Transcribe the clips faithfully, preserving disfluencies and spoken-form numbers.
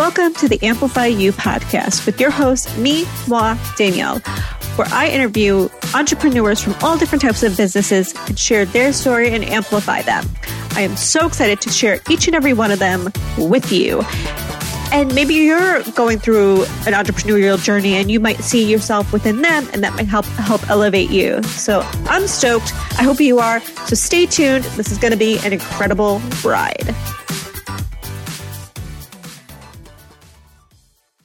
Welcome to the Amplify You podcast with your host, me, moi, Danielle, where I interview entrepreneurs from all different types of businesses and share their story and amplify them. I am so excited to share each and every one of them with you. And maybe you're going through an entrepreneurial journey and you might see yourself within them, and that might help help elevate you. So I'm stoked. I hope you are. So stay tuned. This is going to be an incredible ride.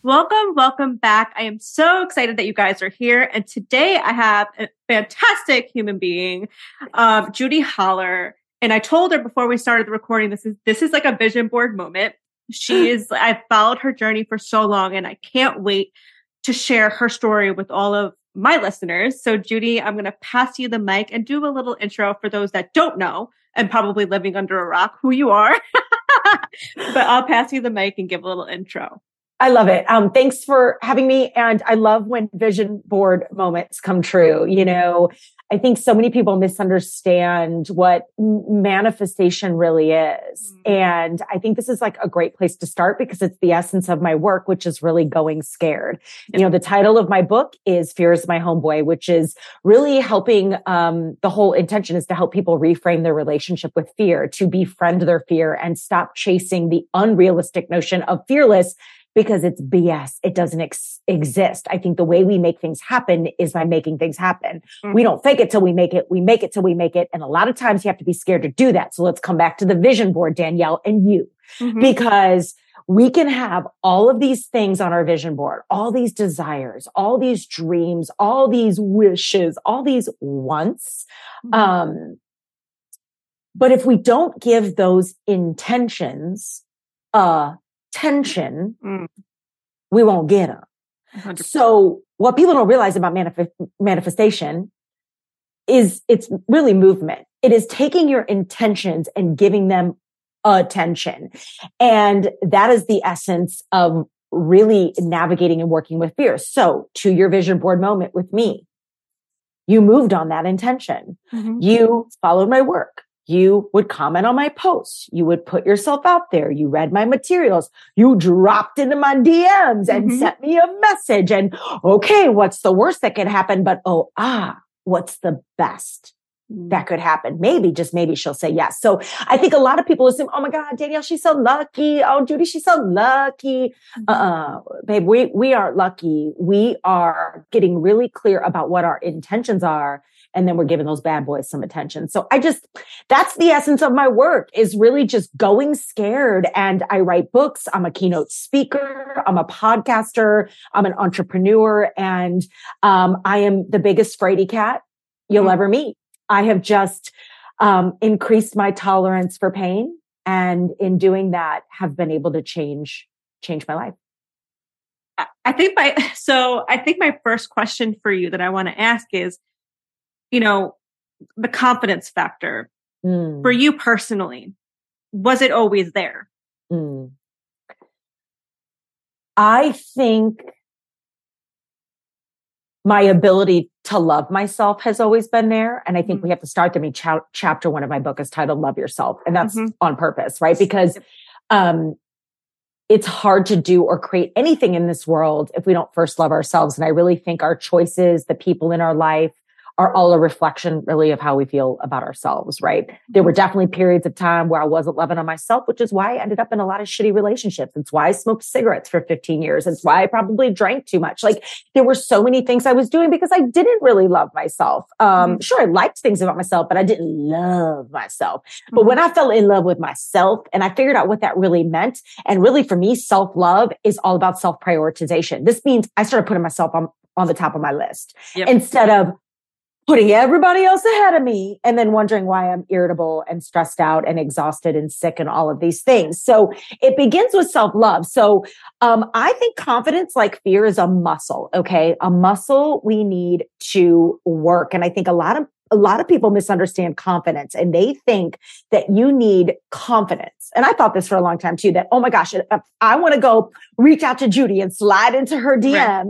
Welcome, welcome back. I am so excited that you guys are here. And today I have a fantastic human being, um, Judy Holler. And I told her before we started the recording, this is this is like a vision board moment. She is, I've followed her journey for so long, and I can't wait to share her story with all of my listeners. So Judy, I'm going to pass you the mic and do a little intro for those that don't know and probably living under a rock who you are, but I'll pass you the mic and give a little intro. I love it. Um, thanks for having me. And I love when vision board moments come true. You know, I think so many people misunderstand what manifestation really is. Mm-hmm. And I think this is like a great place to start because it's the essence of my work, which is really going scared. Yeah. You know, the title of my book is Fear is My Homeboy, which is really helping, um, the whole intention is to help people reframe their relationship with fear, to befriend their fear and stop chasing the unrealistic notion of fearless, because it's B S. It doesn't ex- exist. I think the way we make things happen is by making things happen. Mm-hmm. We don't fake it till we make it. We make it till we make it. And a lot of times you have to be scared to do that. So let's come back to the vision board, Danielle, and you, mm-hmm. because we can have all of these things on our vision board, all these desires, all these dreams, all these wishes, all these wants. Mm-hmm. Um, but if we don't give those intentions uh tension, mm. we won't get them. one hundred percent. So what people don't realize about manif- manifestation is it's really movement. It is taking your intentions and giving them attention. And that is the essence of really navigating and working with fear. So to your vision board moment with me, you moved on that intention. Mm-hmm. You followed my work. You would comment on my posts. You would put yourself out there. You read my materials. You dropped into my D Ms and mm-hmm. sent me a message. And okay, what's the worst that could happen? But oh, ah, what's the best that could happen? Maybe, just maybe she'll say yes. So I think a lot of people assume, oh my God, Danielle, she's so lucky. Oh, Judy, she's so lucky. Uh-uh, babe, we, we aren't lucky. We are getting really clear about what our intentions are. And then we're giving those bad boys some attention. So I just, that's the essence of my work, is really just going scared. And I write books. I'm a keynote speaker. I'm a podcaster. I'm an entrepreneur. And um, I am the biggest fraidy cat you'll mm-hmm. ever meet. I have just um, increased my tolerance for pain. And in doing that, have been able to change, change my life. I think my, so I think my first question for you that I want to ask is, you know, the confidence factor mm. for you personally, was it always there? Mm. I think my ability to love myself has always been there. And I think mm. we have to start. I mean, ch- chapter one of my book is titled Love Yourself. And that's mm-hmm. on purpose, right? Because um, it's hard to do or create anything in this world if we don't first love ourselves. And I really think our choices, the people in our life, are all a reflection really of how we feel about ourselves, right? There were definitely periods of time where I wasn't loving on myself, which is why I ended up in a lot of shitty relationships. It's why I smoked cigarettes for fifteen years. It's why I probably drank too much. Like there were so many things I was doing because I didn't really love myself. Um, mm-hmm. Sure, I liked things about myself, but I didn't love myself. Mm-hmm. But when I fell in love with myself and I figured out what that really meant, and really for me, self-love is all about self-prioritization. This means I started putting myself on, on the top of my list yep. instead of putting everybody else ahead of me and then wondering why I'm irritable and stressed out and exhausted and sick and all of these things. So it begins with self-love. So um I think confidence, like fear, is a muscle, okay? A muscle we need to work. And I think a lot of a lot of people misunderstand confidence, and they think that you need confidence. And I thought this for a long time too, that, oh my gosh, I want to go reach out to Judy and slide into her D Ms. Right.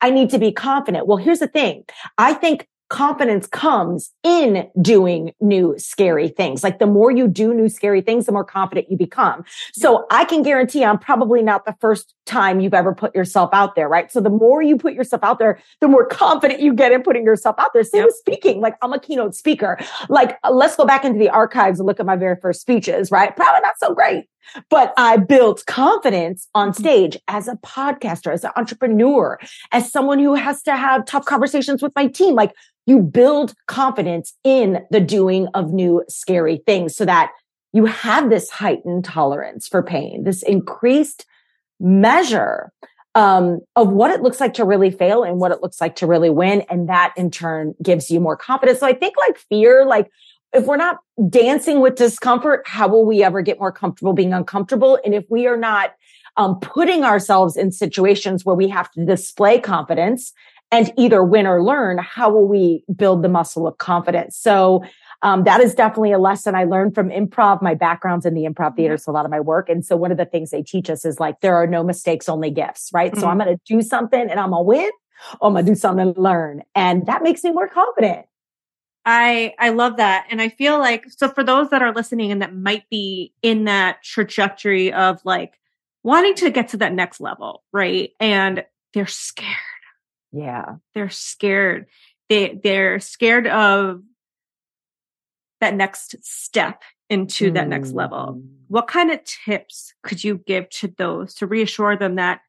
I need to be confident. Well, here's the thing. I think confidence comes in doing new scary things. Like the more you do new scary things, the more confident you become. So I can guarantee I'm probably not the first time you've ever put yourself out there, right? So the more you put yourself out there, the more confident you get in putting yourself out there. Same with speaking. Like I'm a keynote speaker. Like let's go back into the archives and look at my very first speeches, right? Probably not so great. But I built confidence on stage as a podcaster, as an entrepreneur, as someone who has to have tough conversations with my team. Like you build confidence in the doing of new scary things so that you have this heightened tolerance for pain, this increased measure um, of what it looks like to really fail and what it looks like to really win. And that in turn gives you more confidence. So I think like fear, like, if we're not dancing with discomfort, how will we ever get more comfortable being uncomfortable? And if we are not um, putting ourselves in situations where we have to display confidence and either win or learn, how will we build the muscle of confidence? So um, that is definitely a lesson I learned from improv. My background's in the improv theater, so a lot of my work. And so one of the things they teach us is like, there are no mistakes, only gifts, right? Mm-hmm. So I'm going to do something and I'm going to win, or I'm going to do something and learn. And that makes me more confident. I, I love that. And I feel like, so for those that are listening and that might be in that trajectory of like wanting to get to that next level, right? And they're scared. Yeah. They're scared. They, they're scared of that next step into mm. that next level. What kind of tips could you give to those to reassure them that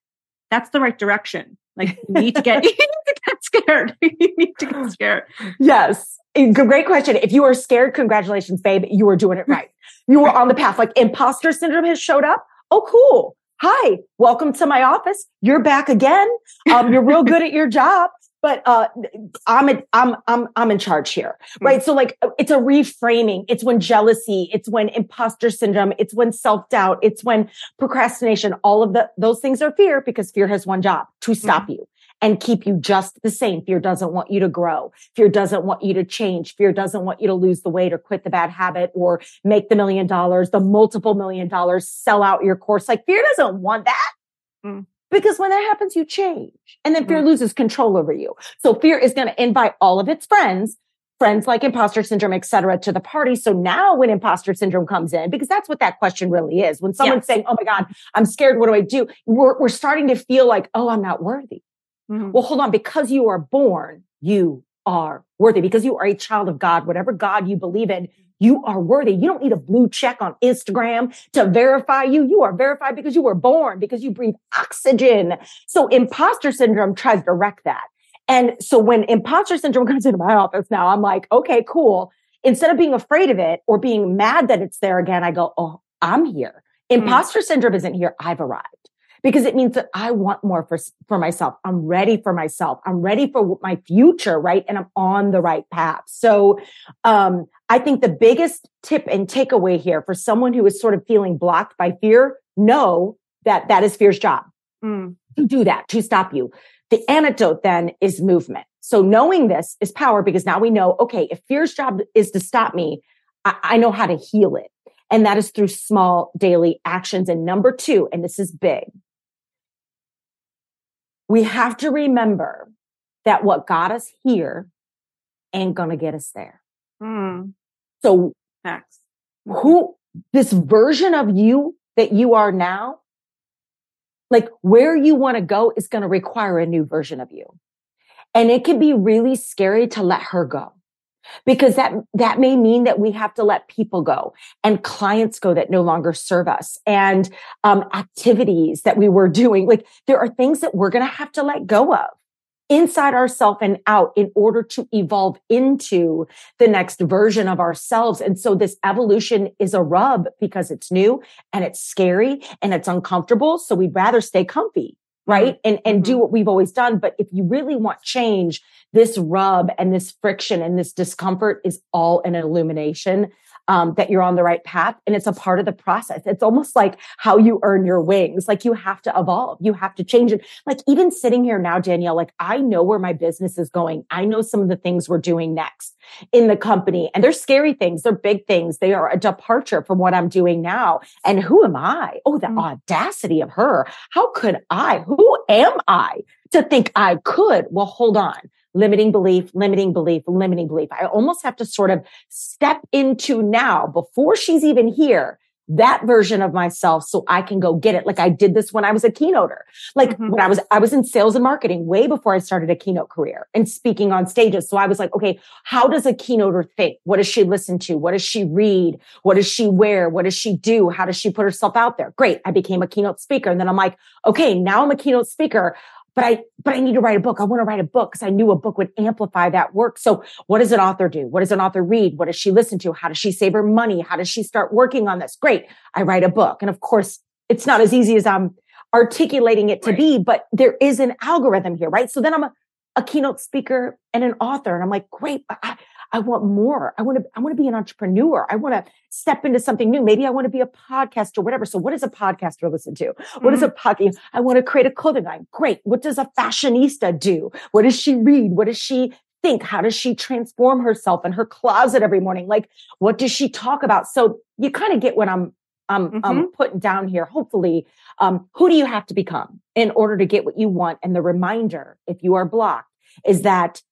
that's the right direction? Like you need to get, you need to get scared. You need to get scared. Yes. Great question. If you are scared, congratulations, babe. You are doing it right. You are on the path. Like imposter syndrome has showed up. Oh, cool. Hi, welcome to my office. You're back again. Um, you're real good at your job, but uh, I'm a, I'm I'm I'm in charge here, right? Mm. So like, it's a reframing. It's when jealousy. It's when imposter syndrome. It's when self doubt. It's when procrastination. All of the those things are fear, because fear has one job: to stop mm. you and keep you just the same. Fear doesn't want you to grow. Fear doesn't want you to change. Fear doesn't want you to lose the weight or quit the bad habit or make the million dollars, the multiple million dollars, sell out your course. Like fear doesn't want that mm. because when that happens, you change. And then fear mm. loses control over you. So fear is going to invite all of its friends, friends like imposter syndrome, et cetera, to the party. So now when imposter syndrome comes in, because that's what that question really is. When someone's yes. saying, oh my God, I'm scared. What do I do? We're, we're starting to feel like, oh, I'm not worthy. Mm-hmm. Well, hold on, because you are born, you are worthy. Because you are a child of God, whatever God you believe in, you are worthy. You don't need a blue check on Instagram to verify you. You are verified because you were born, because you breathe oxygen. So imposter syndrome tries to wreck that. And so when imposter syndrome comes into my office now, I'm like, okay, cool. Instead of being afraid of it or being mad that it's there again, I go, oh, I'm here. Imposter mm-hmm. syndrome isn't here. I've arrived. Because it means that I want more for, for myself. I'm ready for myself. I'm ready for my future, right? And I'm on the right path. So um, I think the biggest tip and takeaway here for someone who is sort of feeling blocked by fear, know that that is fear's job mm. to do that, to stop you. The antidote then is movement. So knowing this is power, because now we know, okay, if fear's job is to stop me, I, I know how to heal it. And that is through small daily actions. And number two, and this is big, we have to remember that what got us here ain't going to get us there. Mm. So Thanks. who, this version of you that you are now, like where you want to go is going to require a new version of you. And it can be really scary to let her go, because that, that may mean that we have to let people go and clients go that no longer serve us, and um, activities that we were doing. Like there are things that we're going to have to let go of inside ourselves and out in order to evolve into the next version of ourselves. And so this evolution is a rub because it's new and it's scary and it's uncomfortable. So we'd rather stay comfy. Right. And, and do what we've always done. But if you really want change, this rub and this friction and this discomfort is all an illumination um, that you're on the right path. And it's a part of the process. It's almost like how you earn your wings. Like you have to evolve. You have to change it. Like even sitting here now, Danielle, like I know where my business is going. I know some of the things we're doing next in the company, and they're scary things. They're big things. They are a departure from what I'm doing now. And who am I? Oh, the mm-hmm. audacity of her. How could I? Who am I to think I could? Well, hold on. limiting belief, limiting belief, limiting belief. I almost have to sort of step into now before she's even here, that version of myself so I can go get it. Like I did this when I was a keynoter, like mm-hmm. when I was, I was in sales and marketing way before I started a keynote career and speaking on stages. So I was like, okay, how does a keynoter think? What does she listen to? What does she read? What does she wear? What does she do? How does she put herself out there? Great. I became a keynote speaker. And then I'm like, okay, now I'm a keynote speaker. But I, but I need to write a book. I want to write a book because I knew a book would amplify that work. So what does an author do? What does an author read? What does she listen to? How does she save her money? How does she start working on this? Great. I write a book. And of course, it's not as easy as I'm articulating it to right. be, but there is an algorithm here, right? So then I'm a, a keynote speaker and an author. And I'm like, great. I, I want more. I want to, I want to be an entrepreneur. I want to step into something new. Maybe I want to be a podcaster or whatever. So what does a podcaster listen to? What is mm-hmm. a podcast? I want to create a clothing line. Great. What does a fashionista do? What does she read? What does she think? How does she transform herself in her closet every morning? Like, what does she talk about? So you kind of get what I'm, I'm, mm-hmm. I'm putting down here. Hopefully, um, who do you have to become in order to get what you want? And the reminder, if you are blocked, is that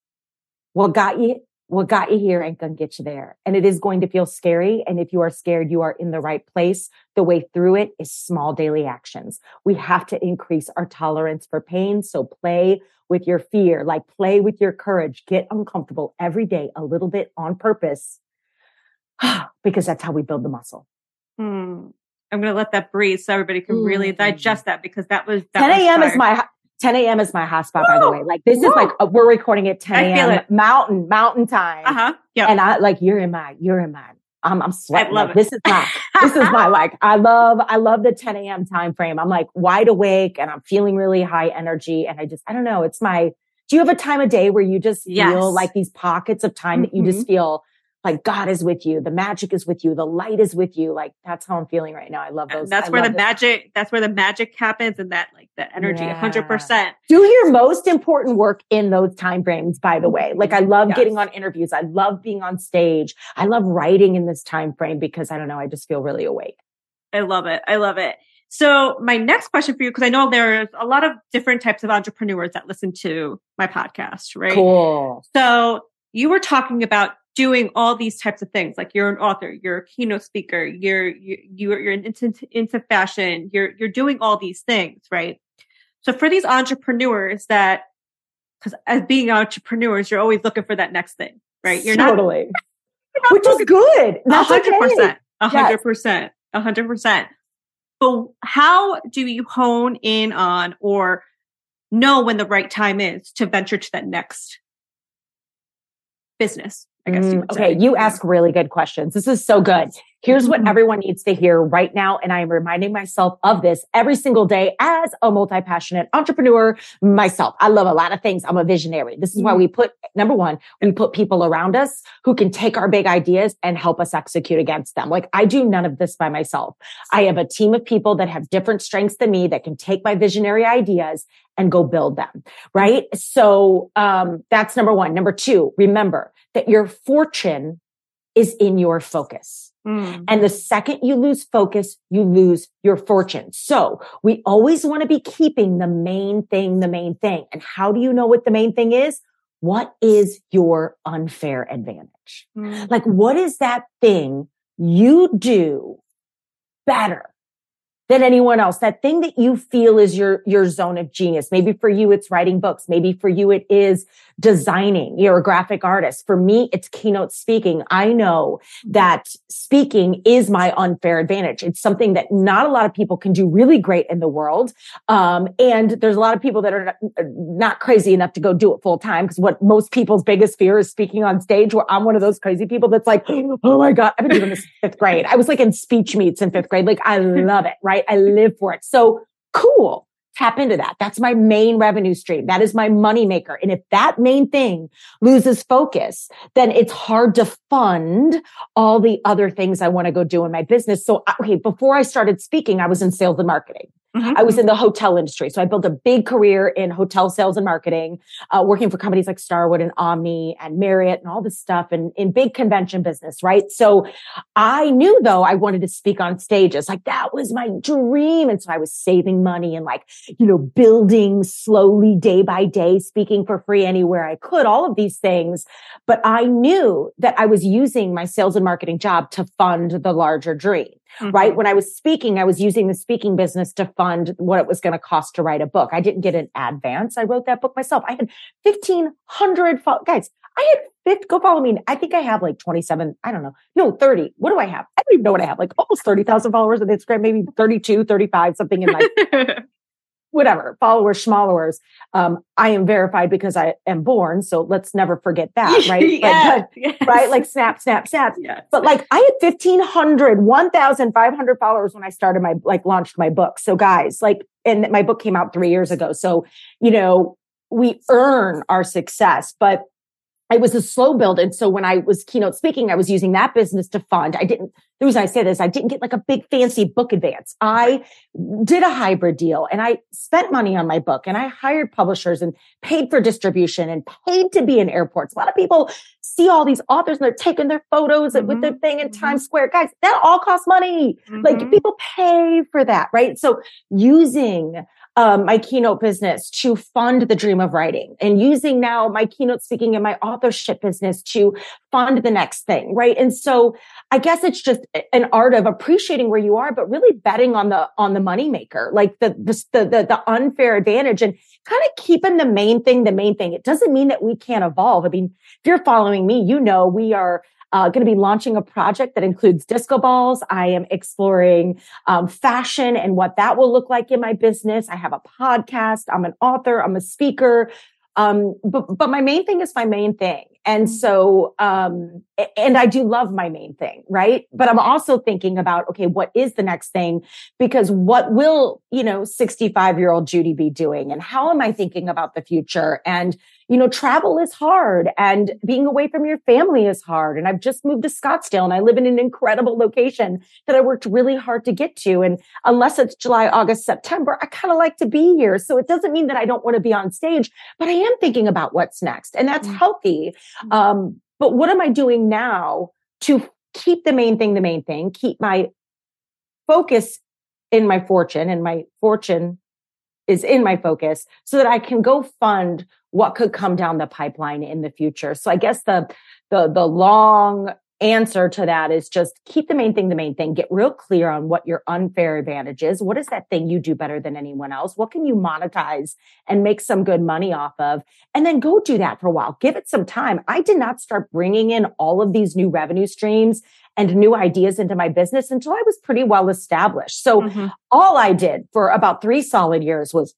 what got you What got you here ain't gonna get you there. And it is going to feel scary. And if you are scared, you are in the right place. The way through it is small daily actions. We have to increase our tolerance for pain. So play with your fear, like play with your courage. Get uncomfortable every day, a little bit on purpose, because that's how we build the muscle. Hmm. I'm gonna let that breathe so everybody can really mm-hmm. digest that, because that was that ten a.m. is my ten a.m. is my hot spot, by the way. Like this Whoa. is like, uh, we're recording at ten a.m. Mountain, mountain time. Uh-huh. Yeah. And I like, you're in mine, you're in mine. I'm, I'm sweating. I love like, it. This is my, this is my, like, I love, I love the ten a.m. time frame. I'm like wide awake and I'm feeling really high energy. And I just, I don't know. It's my, do you have a time of day where you just yes. feel like these pockets of time mm-hmm. that you just feel like God is with you. The magic is with you. The light is with you. Like that's how I'm feeling right now. I love those. And that's I where the it. magic, that's where the magic happens. And that like the energy, a hundred percent. Do your most important work in those time frames, by the way. Like I love yes. getting on interviews. I love being on stage. I love writing in this time frame because I don't know. I just feel really awake. I love it. I love it. So my next question for you, because I know there's a lot of different types of entrepreneurs that listen to my podcast, right? Cool. So you were talking about doing all these types of things. Like you're an author, you're a keynote speaker, you're, you, you're, you're into, into fashion, you're, you're doing all these things, right? So for these entrepreneurs that, cause as being entrepreneurs, you're always looking for that next thing, right? You're totally. not, you're not which is good. A hundred percent, a hundred percent, a hundred percent. But how do you hone in on or know when the right time is to venture to that next business? I guess you okay, say. You ask really good questions. This is so good. Here's what everyone needs to hear right now. And I am reminding myself of this every single day as a multi-passionate entrepreneur myself. I love a lot of things. I'm a visionary. This is why we put, number one, we put people around us who can take our big ideas and help us execute against them. Like I do none of this by myself. I have a team of people that have different strengths than me that can take my visionary ideas and go build them, right? So um, that's number one. Number two, remember that your fortune is in your focus. Mm. And the second you lose focus, you lose your fortune. So we always want to be keeping the main thing, the main thing. And how do you know what the main thing is? What is your unfair advantage? Mm. Like, what is that thing you do better than anyone else? That thing that you feel is your, your zone of genius. Maybe for you, it's writing books. Maybe for you, it is designing. You're a graphic artist. For me, it's keynote speaking. I know that speaking is my unfair advantage. It's something that not a lot of people can do really great in the world. Um, and there's a lot of people that are not crazy enough to go do it full time. Cause what most people's biggest fear is speaking on stage, where I'm one of those crazy people that's like, oh my God, I've been doing this fifth grade. I was like in speech meets in fifth grade. Like I love it. Right. I live for it. So cool. Tap into that. That's my main revenue stream. That is my money maker. And if that main thing loses focus, then it's hard to fund all the other things I want to go do in my business. So, okay, before I started speaking, I was in sales and marketing. Mm-hmm. I was in the hotel industry. So I built a big career in hotel sales and marketing, uh, working for companies like Starwood and Omni and Marriott and all this stuff, and in big convention business, right? So I knew, though, I wanted to speak on stages. Like, that was my dream. And so I was saving money and, like, you know, building slowly day by day, speaking for free anywhere I could, all of these things. But I knew that I was using my sales and marketing job to fund the larger dream. Mm-hmm. Right? When I was speaking, I was using the speaking business to fund what it was going to cost to write a book. I didn't get an advance. I wrote that book myself. I had fifteen hundred fo- guys. I had fifty, go follow me. I think I have like twenty-seven. I don't know. No, thirty. What do I have? I don't even know what I have. Like almost thirty thousand followers on Instagram, maybe thirty-two, thirty-five, something in my whatever, followers, schmollowers. Um, I am verified because I am born. So let's never forget that, right? yes, but, yes. Right? Like snap, snap, snap. Yes. But like I had fifteen hundred, fifteen hundred followers when I started my, like launched my book. So guys, like, and my book came out three years ago. So, you know, we earn our success, but it was a slow build. And so when I was keynote speaking, I was using that business to fund. I didn't, the reason I say this, I didn't get like a big fancy book advance. I did a hybrid deal and I spent money on my book and I hired publishers and paid for distribution and paid to be in airports. A lot of people see all these authors and they're taking their photos mm-hmm. with their thing in mm-hmm. Times Square. Guys, that all costs money. Mm-hmm. Like people pay for that, right? So using Um, my keynote business to fund the dream of writing, and using now my keynote speaking and my authorship business to fund the next thing, right? And so I guess it's just an art of appreciating where you are, but really betting on the on the moneymaker, like the the, the the unfair advantage, and kind of keeping the main thing the main thing. It doesn't mean that we can't evolve. I mean, if you're following me, you know we are Uh, going to be launching a project that includes disco balls. I am exploring um, fashion and what that will look like in my business. I have a podcast. I'm an author. I'm a speaker. Um, but, but my main thing is my main thing. And so, um, and I do love my main thing, right? But I'm also thinking about, okay, what is the next thing? Because what will, you know, sixty-five year old Judy be doing? And how am I thinking about the future? And, you know, travel is hard and being away from your family is hard. And I've just moved to Scottsdale and I live in an incredible location that I worked really hard to get to. And unless it's July, August, September, I kind of like to be here. So it doesn't mean that I don't want to be on stage, but I am thinking about what's next. And that's healthy. Um, but what am I doing now to keep the main thing, the main thing, keep my focus in my fortune, and my fortune is in my focus, so that I can go fund what could come down the pipeline in the future. So I guess the, the, the long answer to that is just keep the main thing, the main thing, get real clear on what your unfair advantage is. What is that thing you do better than anyone else? What can you monetize and make some good money off of? And then go do that for a while. Give it some time. I did not start bringing in all of these new revenue streams and new ideas into my business until I was pretty well established. So mm-hmm. all I did for about three solid years was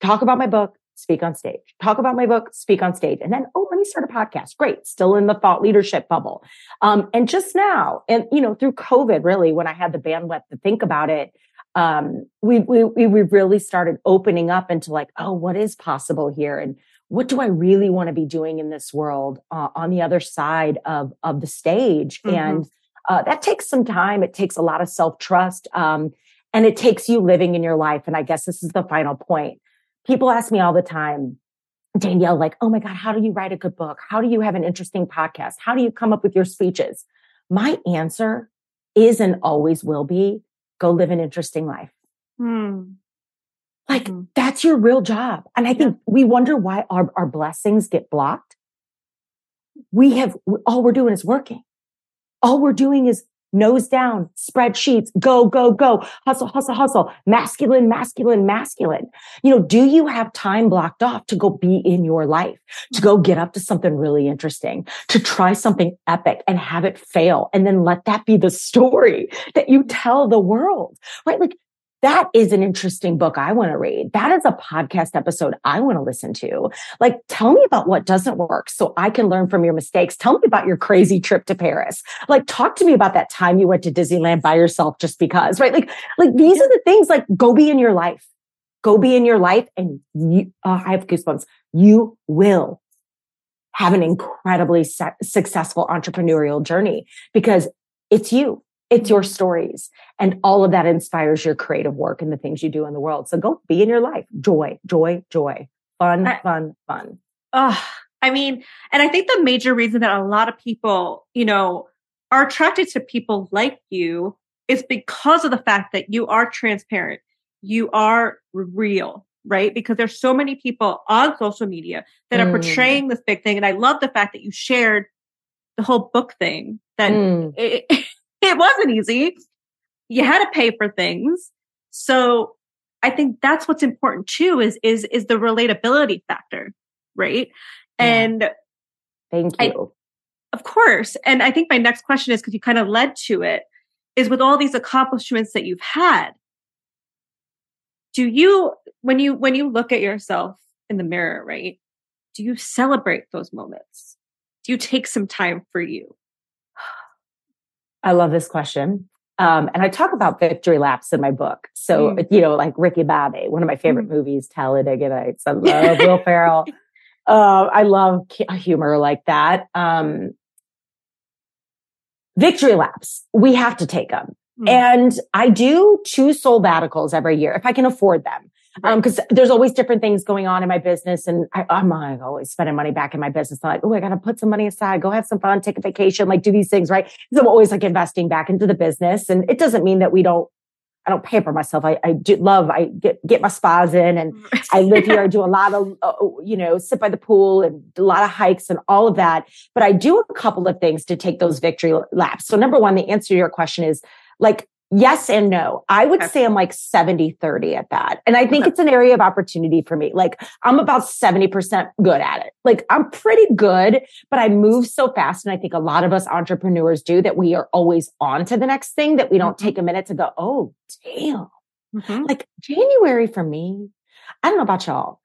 talk about my book, speak on stage, talk about my book, speak on stage. And then, oh, let me start a podcast. Great. Still in the thought leadership bubble. Um, and just now, and, you know, through COVID, really, when I had the bandwidth to think about it, um, we, we, we really started opening up into like, oh, what is possible here? And what do I really want to be doing in this world uh, on the other side of, of the stage? Mm-hmm. And uh, that takes some time. It takes a lot of self-trust. Um, and it takes you living in your life. And I guess this is the final point. People ask me all the time, Danielle, like, oh my God, how do you write a good book? How do you have an interesting podcast? How do you come up with your speeches? My answer is and always will be, go live an interesting life. Mm. Like, mm. that's your real job. And I think yeah. we wonder why our, our blessings get blocked. We have, all we're doing is working. All we're doing is nose down, spreadsheets, go, go, go, hustle, hustle, hustle, masculine, masculine, masculine. You know, do you have time blocked off to go be in your life, to go get up to something really interesting, to try something epic and have it fail? And then let that be the story that you tell the world, right? Like, that is an interesting book I want to read. That is a podcast episode I want to listen to. Like, tell me about what doesn't work so I can learn from your mistakes. Tell me about your crazy trip to Paris. Like, talk to me about that time you went to Disneyland by yourself just because, right? Like, like these are the things, like, go be in your life. Go be in your life and you, uh, I have goosebumps. You will have an incredibly su- successful entrepreneurial journey because it's you. It's your stories. And all of that inspires your creative work and the things you do in the world. So go be in your life. Joy, joy, joy. Fun, I, fun, fun. Oh, I mean, and I think the major reason that a lot of people, you know, are attracted to people like you is because of the fact that you are transparent. You are real, right? Because there's so many people on social media that mm. are portraying this big thing. And I love the fact that you shared the whole book thing, that mm. it, it wasn't easy. You had to pay for things. So I think that's what's important too, is, is, is the relatability factor. Right. Yeah. And thank you. I, of course. And I think my next question is, because you kind of led to it, is with all these accomplishments that you've had, do you, when you, when you look at yourself in the mirror, right, do you celebrate those moments? Do you take some time for you? I love this question. Um, and I talk about victory laps in my book. So, mm. you know, like Ricky Bobby, one of my favorite mm. movies, Talladega Nights. I love Will Ferrell. Uh, I love humor like that. Um, victory laps, we have to take them. Mm. And I do two sabbaticals every year if I can afford them. Right. Um, cause there's always different things going on in my business, and I, I'm like always spending money back in my business. I'm like, oh, I got to put some money aside, go have some fun, take a vacation, like do these things. Right. So I'm always like investing back into the business, and it doesn't mean that we don't, I don't pay for myself. I, I do love, I get, get my spas in, and I live here. I do a lot of, uh, you know, sit by the pool and a lot of hikes and all of that. But I do a couple of things to take those victory laps. So number one, the answer to your question is like, yes and no. I would say I'm like seventy thirty at that. And I think it's an area of opportunity for me. Like I'm about seventy percent good at it. Like I'm pretty good, but I move so fast. And I think a lot of us entrepreneurs do that. We are always on to the next thing, that we don't take a minute to go, oh, damn. Mm-hmm. Like January for me, I don't know about y'all,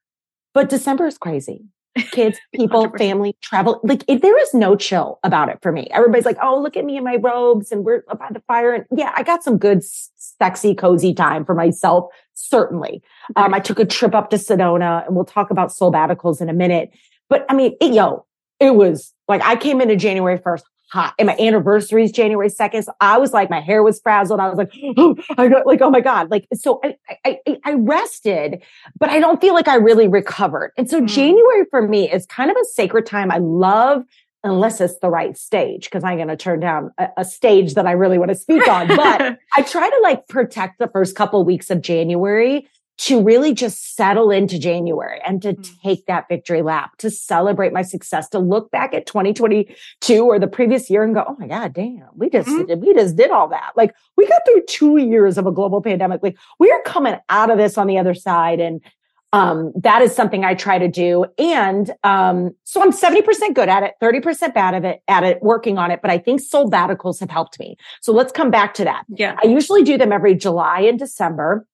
but December is crazy. Kids, people, one hundred percent family, travel. Like it, there is no chill about it for me. Everybody's like, oh, look at me in my robes and we're by the fire. And yeah, I got some good, sexy, cozy time for myself. Certainly. Um, I took a trip up to Sedona, and we'll talk about sabbaticals in a minute. But I mean, it, yo, it was like, I came into January first hot, and my anniversary is January second. So I was like, my hair was frazzled. I was like, oh, I got like, oh my God. Like, so I, I, I rested, but I don't feel like I really recovered. And so mm. January for me is kind of a sacred time. I love, unless it's the right stage, because I'm going to turn down a, a stage that I really want to speak on. But I try to like protect the first couple of weeks of January to really just settle into January and to mm. take that victory lap, to celebrate my success, to look back at twenty twenty-two or the previous year and go, oh my God, damn, we just, mm-hmm. we just did all that. Like we got through two years of a global pandemic. Like we are coming out of this on the other side. And, um, that is something I try to do. And, um, so I'm seventy percent good at it, thirty percent bad at it, at it, working on it. But I think sabbaticals have helped me. So let's come back to that. Yeah. I usually do them every July and December.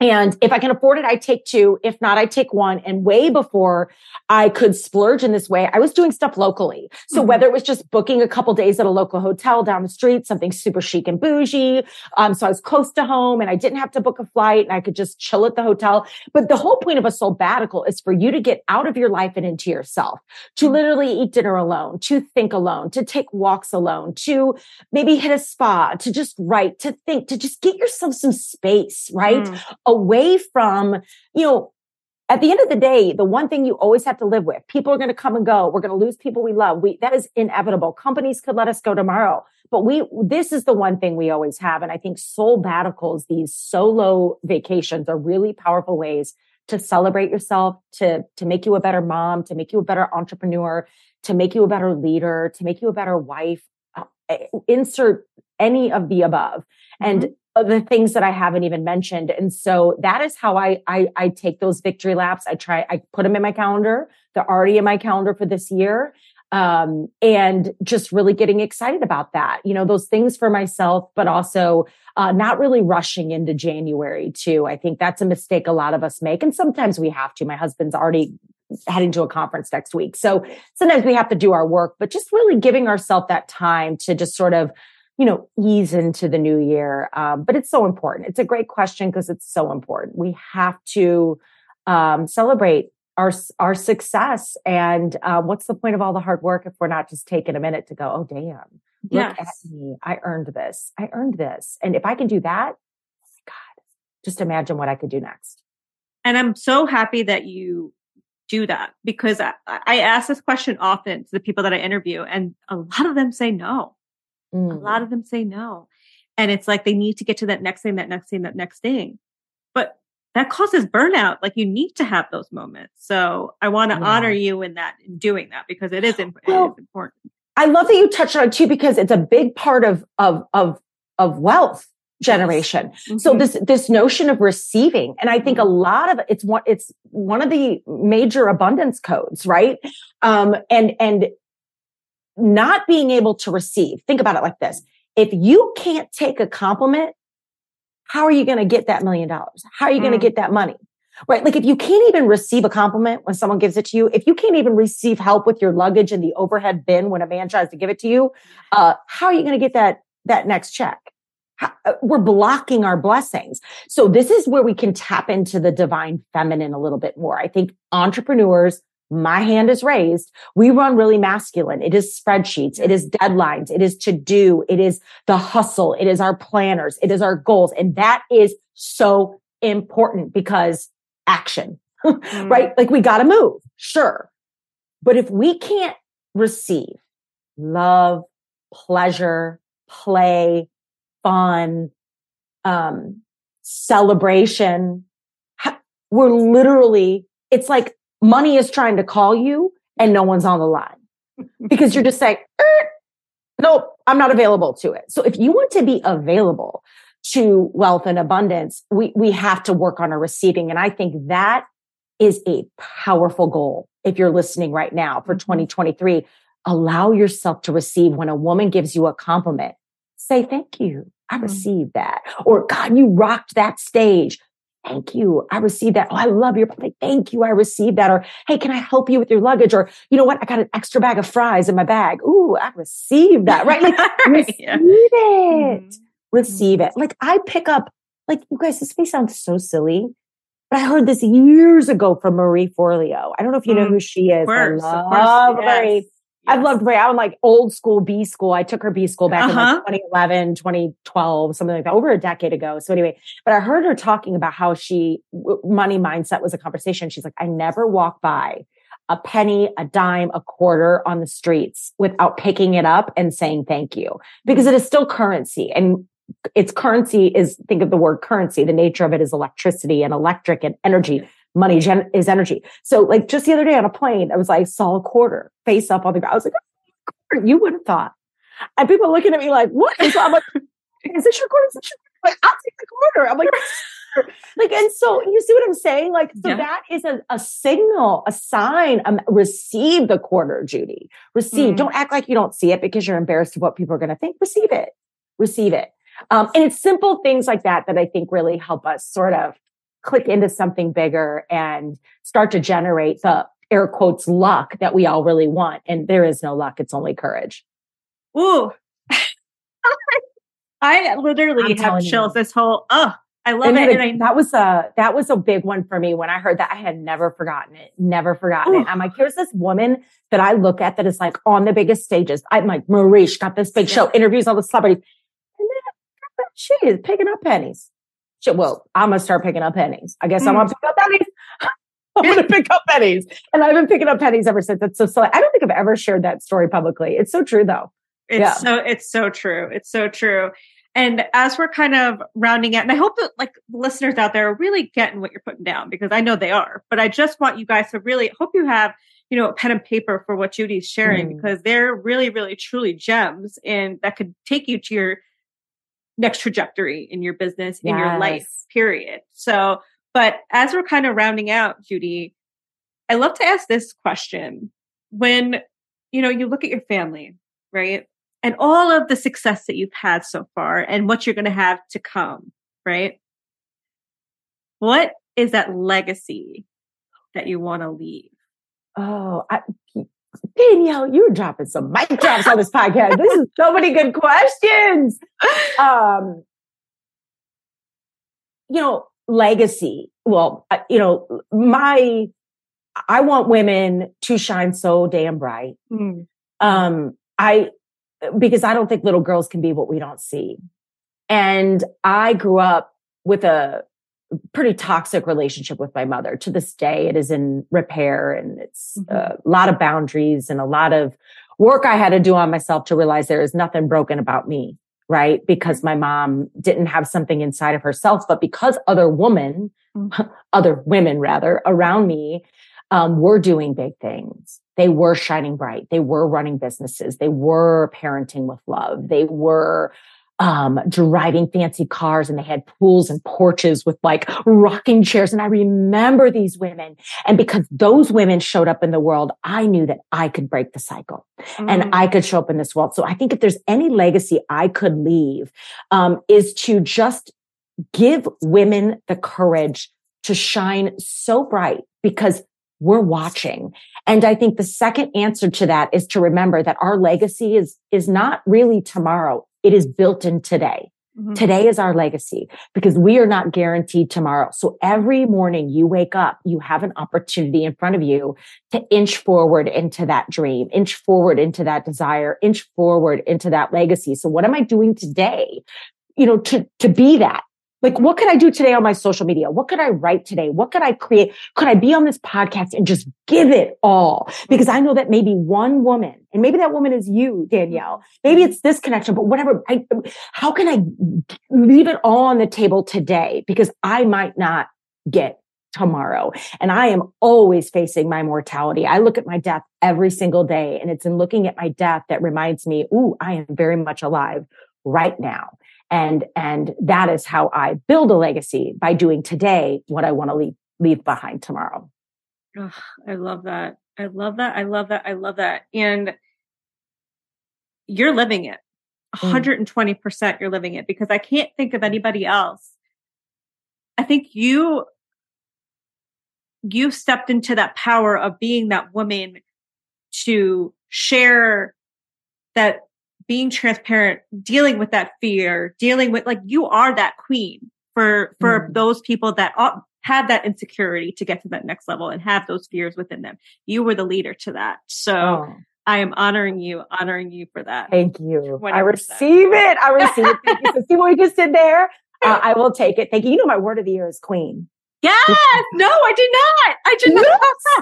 And if I can afford it, I take two. If not, I take one. And way before I could splurge in this way, I was doing stuff locally. So mm-hmm. whether it was just booking a couple days at a local hotel down the street, something super chic and bougie. Um, so I was close to home and I didn't have to book a flight, and I could just chill at the hotel. But the whole point of a sabbatical is for you to get out of your life and into yourself, to mm-hmm. literally eat dinner alone, to think alone, to take walks alone, to maybe hit a spa, to just write, to think, to just get yourself some space, right? Mm. Away from, you know, at the end of the day, the one thing you always have to live with, people are going to come and go. We're going to lose people we love. We, that is inevitable. Companies could let us go tomorrow, but we, this is the one thing we always have. And I think sabbaticals, these solo vacations, are really powerful ways to celebrate yourself, to, to make you a better mom, to make you a better entrepreneur, to make you a better leader, to make you a better wife, uh, insert any of the above. And mm-hmm. of the things that I haven't even mentioned. And so that is how I, I, I take those victory laps. I try, I put them in my calendar. They're already in my calendar for this year. Um, and just really getting excited about that, you know, those things for myself, but also, uh, not really rushing into January too. I think that's a mistake a lot of us make. And sometimes we have to. My husband's already heading to a conference next week. So sometimes we have to do our work, but just really giving ourselves that time to just sort of, you know, ease into the new year. Um, but it's so important. It's a great question because it's so important. We have to um, celebrate our our success. And uh, what's the point of all the hard work if we're not just taking a minute to go, oh, damn, Look yes. at me. I earned this. I earned this. And if I can do that, oh my God, just imagine what I could do next. And I'm so happy that you do that, because I, I ask this question often to the people that I interview, and a lot of them say no. Mm. A lot of them say no. And it's like, they need to get to that next thing, that next thing, that next thing. But that causes burnout. Like, you need to have those moments. So I want to yeah. honor you in that, in doing that, because it is, imp- well, it is important. I love that you touched on it too, because it's a big part of, of, of, of wealth generation. Mm-hmm. So this, this notion of receiving, and I think a lot of it's one, it's one of the major abundance codes, right? Um, and, and not being able to receive. Think about it like this. If you can't take a compliment, how are you going to get that million dollars? How are you going to mm. get that money? Right? Like, if you can't even receive a compliment when someone gives it to you, if you can't even receive help with your luggage in the overhead bin when a man tries to give it to you, uh, how are you going to get that, that next check? How, uh, we're blocking our blessings. So this is where we can tap into the divine feminine a little bit more. I think entrepreneurs, my hand is raised. We run really masculine. It is spreadsheets. It is deadlines. It is to do. It is the hustle. It is our planners. It is our goals. And that is so important, because action, mm. right? Like, we got to move. Sure. But if we can't receive love, pleasure, play, fun, um, celebration, we're literally, it's like money is trying to call you and no one's on the line, because you're just saying, er, nope, I'm not available to it. So if you want to be available to wealth and abundance, we, we have to work on our receiving. And I think that is a powerful goal. If you're listening right now for twenty twenty-three, allow yourself to receive. When a woman gives you a compliment, say, thank you. I received that. Or, God, you rocked that stage. Thank you. I received that. Oh, I love your, thank you. I received that. Or, hey, can I help you with your luggage? Or, you know what? I got an extra bag of fries in my bag. Ooh, I received that. Right? Like, receive yeah. it. Mm-hmm. Receive it. Like, I pick up, like, you guys, this may sound so silly, but I heard this years ago from Marie Forleo. I don't know if you know mm, who she is. Of course, I love course, Marie. Yes, I've yes. loved Marie. I'm like old school B School. I took her B School back uh-huh. in like twenty eleven, twenty twelve, something like that, over a decade ago. So anyway, but I heard her talking about how she, money mindset was a conversation. She's like, I never walk by a penny, a dime, a quarter on the streets without picking it up and saying thank you, because it is still currency. And its currency is, think of the word currency, the nature of it is electricity and electric and energy. Money gen- is energy. So, like, just the other day on a plane, I was like, saw a quarter face up on the ground. I was like, oh, quarter, you wouldn't have thought. And people are looking at me like, what? And so I'm like, is this your quarter? Is this your quarter? Like, I'll take the quarter. I'm like, like, and so you see what I'm saying? Like, so yeah. that is a, a signal, a sign. Um, receive the quarter, Judy. Receive. Mm-hmm. Don't act like you don't see it because you're embarrassed of what people are going to think. Receive it. Receive it. Um, and it's simple things like that that I think really help us sort of click into something bigger and start to generate the air quotes luck that we all really want. And there is no luck. It's only courage. Ooh. I literally I'm have chills you. This whole, oh, I love and it. And I, that was a, that was a big one for me when I heard that. I had never forgotten it, never forgotten Ooh. It. I'm like, here's this woman that I look at that is like on the biggest stages. I'm like, Marie, she got this big yeah. show, interviews all the celebrities. And then she is picking up pennies. She, well, I'm going to start picking up pennies. I guess mm. I'm going to pick up pennies. I'm going to pick up pennies. And I've been picking up pennies ever since. That's so, so I don't think I've ever shared that story publicly. It's so true though. It's yeah. so, it's so true. It's so true. And as we're kind of rounding out, and I hope that like listeners out there are really getting what you're putting down, because I know they are, but I just want you guys to really hope you have, you know, a pen and paper for what Judy's sharing, mm. because they're really, really, truly gems, and that could take you to your next trajectory in your business, yes. in your life, period. So, but as we're kind of rounding out, Judy, I love to ask this question. When, you know, you look at your family, right? And all of the success that you've had so far and what you're going to have to come, right? What is that legacy that you want to leave? Oh, I, Danielle, you're dropping some mic drops on this podcast. This is so many good questions. Um, you know, legacy. Well, uh, you know, my, I want women to shine so damn bright. Mm. Um, I, because I don't think little girls can be what we don't see. And I grew up with a pretty toxic relationship with my mother. To this day, it is in repair, and it's mm-hmm. a lot of boundaries and a lot of work I had to do on myself to realize there is nothing broken about me, right? Because my mom didn't have something inside of herself, but because other women, mm-hmm. other women rather, around me um, were doing big things. They were shining bright. They were running businesses. They were parenting with love. They were um, driving fancy cars, and they had pools and porches with like rocking chairs. And I remember these women. And because those women showed up in the world, I knew that I could break the cycle mm. and I could show up in this world. So I think if there's any legacy I could leave, um, is to just give women the courage to shine so bright, because we're watching. And I think the second answer to that is to remember that our legacy is, is not really tomorrow. It is built in today. Mm-hmm. Today is our legacy, because we are not guaranteed tomorrow. So every morning you wake up, you have an opportunity in front of you to inch forward into that dream, inch forward into that desire, inch forward into that legacy. So what am I doing today, you know, to, to be that? Like, what could I do today on my social media? What could I write today? What could I create? Could I be on this podcast and just give it all? Because I know that maybe one woman, and maybe that woman is you, Danielle. Maybe it's this connection, but whatever. I, how can I leave it all on the table today? Because I might not get tomorrow. And I am always facing my mortality. I look at my death every single day. And it's in looking at my death that reminds me, ooh, I am very much alive right now. And and that is how I build a legacy, by doing today what I want to leave, leave behind tomorrow. Oh, I love that. I love that. I love that. I love that. And you're living it. one hundred twenty percent you're living it, because I can't think of anybody else. I think you, you stepped into that power of being that woman to share that, being transparent, dealing with that fear, dealing with, like, you are that queen for, for mm. those people that all, have that insecurity to get to that next level and have those fears within them. You were the leader to that. So oh. I am honoring you, honoring you for that. Thank you. one hundred percent. I receive it. I receive it. Thank you. So see what we just did there? Uh, I will take it. Thank you. You know, my word of the year is queen. Yes. No, I did not. I did not.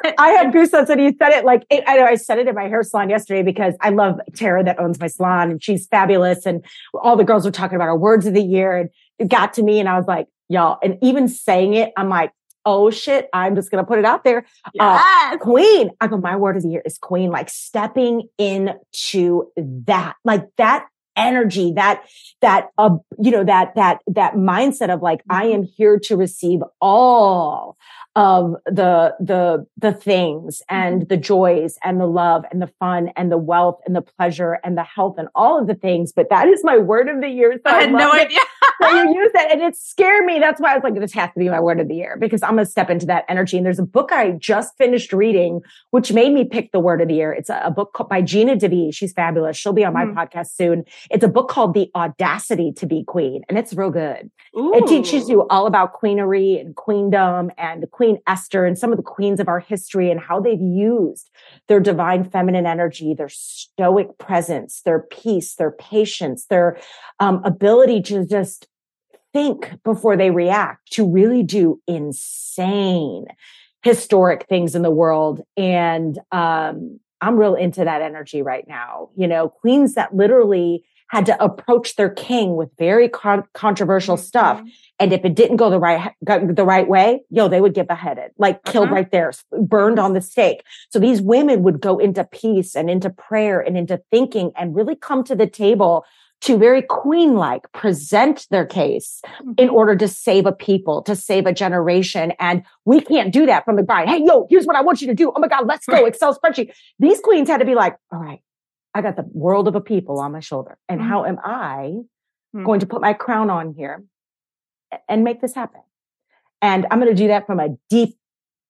Yes. I had goosebumps when you said it. Like, I know I said it in my hair salon yesterday, because I love Tara that owns my salon, and she's fabulous. And all the girls were talking about our words of the year, and it got to me, and I was like, y'all, and even saying it, I'm like, oh shit, I'm just going to put it out there. Yes. Uh, queen. I go, my word of the year is queen. Like, stepping into that, like that energy, that, that, uh, you know, that, that, that mindset of like, I am here to receive all of the, the, the things and the joys and the love and the fun and the wealth and the pleasure and the health and all of the things. But that is my word of the year. So I, I had no it. idea. So you use that, and it scared me. That's why I was like, this has to be my word of the year, because I'm going to step into that energy. And there's a book I just finished reading, which made me pick the word of the year. It's a, a book called, by Gina DeVee. She's fabulous. She'll be on my mm. podcast soon. It's a book called The Audacity to Be Queen, and it's real good. Ooh. It teaches you all about queenery and queendom and Queen Esther and some of the queens of our history, and how they've used their divine feminine energy, their stoic presence, their peace, their patience, their um, ability to just think before they react, to really do insane, historic things in the world. And um, I'm real into that energy right now. You know, queens that literally had to approach their king with very con- controversial mm-hmm. stuff. And if it didn't go the right, the right way, yo, they would get beheaded, like killed uh-huh. right there, burned on the stake. So these women would go into peace and into prayer and into thinking, and really come to the table to very queen-like present their case mm-hmm. in order to save a people, to save a generation. And we can't do that from the bride. Hey, yo, here's what I want you to do. Oh my God, let's go. Excel spreadsheet. These queens had to be like, all right, I got the world of a people on my shoulder. And mm-hmm. how am I mm-hmm. going to put my crown on here and make this happen? And I'm going to do that from a deep,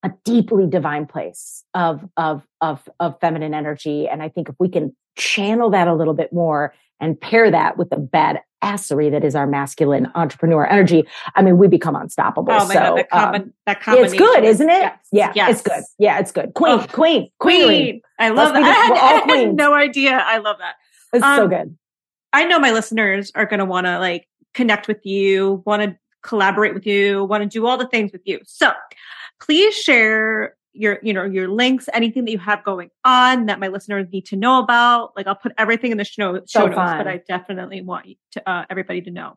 a deeply divine place of, of, of, of feminine energy. And I think if we can channel that a little bit more and pair that with the badassery that is our masculine entrepreneur energy, I mean, we become unstoppable. Oh my so, God, that, combi- um, that combination. It's good, isn't it? Yes. Yeah, yes. It's good. Yeah, it's good. Queen, oh. queen, queen. I love Let's that. I had, I had no idea. I love that. It's um, so good. I know my listeners are going to want to like connect with you, want to collaborate with you, want to do all the things with you. So please share your, you know, your links, anything that you have going on that my listeners need to know about. Like I'll put everything in the show, show so notes, but I definitely want to, uh, everybody to know.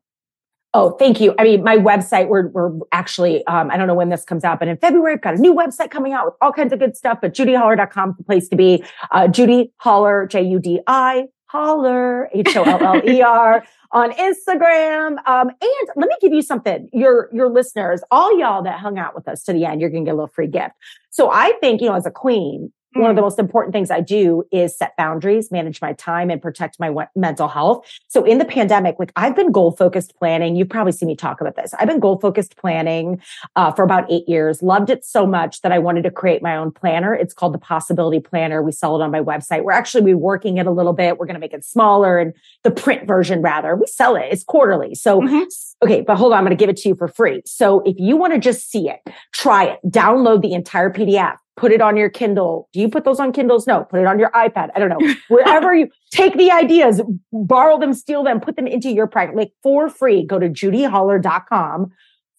Oh, thank you. I mean, my website, we're, we're actually, um, I don't know when this comes out, but in February, I've got a new website coming out with all kinds of good stuff, but judy holler dot com is the place to be. Uh, Judy Holler, J U D I, Holler, H O L L E R on Instagram. Um, and let me give you something. Your, your listeners, all y'all that hung out with us to the end, you're going to get a little free gift. So I think, you know, as a queen, one of the most important things I do is set boundaries, manage my time, and protect my w- mental health. So in the pandemic, like I've been goal-focused planning. You've probably seen me talk about this. I've been goal-focused planning uh, for about eight years. Loved it so much that I wanted to create my own planner. It's called the Possibility Planner. We sell it on my website. We're actually reworking it a little bit. We're going to make it smaller and the print version rather. We sell it. It's quarterly. So, mm-hmm. okay, but hold on. I'm going to give it to you for free. So if you want to just see it, try it, download the entire P D F. Put it on your Kindle. Do you put those on Kindles? No. Put it on your iPad. I don't know. Wherever you take the ideas, borrow them, steal them, put them into your practice. Like for free, go to judy holler dot com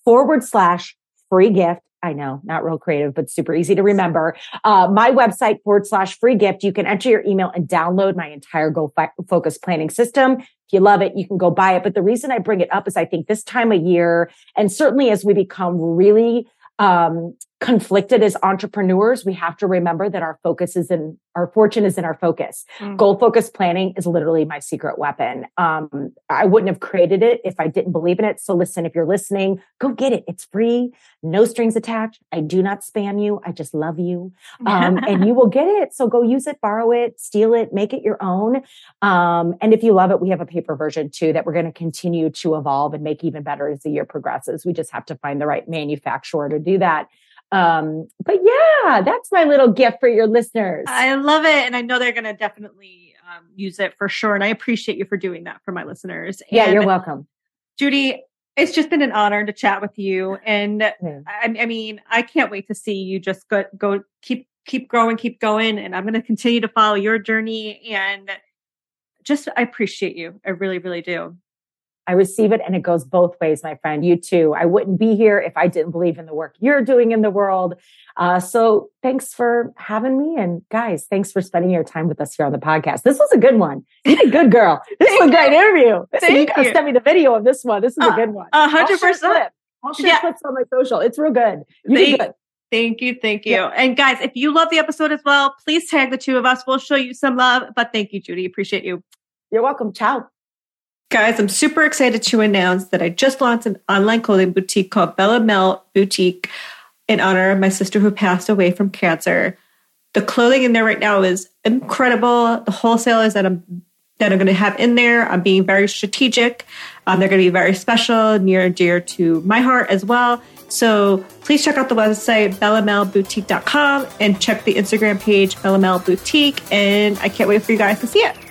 forward slash free gift. I know, not real creative, but super easy to remember. Uh, my website forward slash free gift. You can enter your email and download my entire Go Focus planning system. If you love it, you can go buy it. But the reason I bring it up is I think this time of year, and certainly as we become really um, conflicted as entrepreneurs, we have to remember that our focus is in our fortune is in our focus. Mm. Goal focused planning is literally my secret weapon. Um, I wouldn't have created it if I didn't believe in it. So listen, if you're listening, go get it. It's free, no strings attached. I do not spam you. I just love you. Um, and you will get it. So go use it, borrow it, steal it, make it your own. Um, and if you love it, we have a paper version too that we're going to continue to evolve and make even better as the year progresses. We just have to find the right manufacturer to do that. Um, but yeah, that's my little gift for your listeners. I love it. And I know they're going to definitely um, use it for sure. And I appreciate you for doing that for my listeners. And yeah, you're welcome. Judy, it's just been an honor to chat with you. And yeah. I, I mean, I can't wait to see you just go, go, keep, keep growing, keep going. And I'm going to continue to follow your journey and just, I appreciate you. I really, really do. I receive it and it goes both ways, my friend. You too. I wouldn't be here if I didn't believe in the work you're doing in the world. Uh, so thanks for having me. And guys, thanks for spending your time with us here on the podcast. This was a good one. You're a good girl. This was a great interview. You gotta send me the video of this one. This is uh, a good one. A hundred percent. I'll share clips on my social. It's real good. You did good. Thank you. Thank you. Yeah. And guys, if you love the episode as well, please tag the two of us. We'll show you some love. But thank you, Judy. Appreciate you. You're welcome. Ciao. Guys, I'm super excited to announce that I just launched an online clothing boutique called Bella Mel Boutique in honor of my sister who passed away from cancer. The clothing in there right now is incredible. The wholesalers that I'm that I'm going to have in there, I'm being very strategic. Um, they're going to be very special, near and dear to my heart as well. So please check out the website, bella mel boutique dot com, and check the Instagram page, Bella Mel Boutique. And I can't wait for you guys to see it.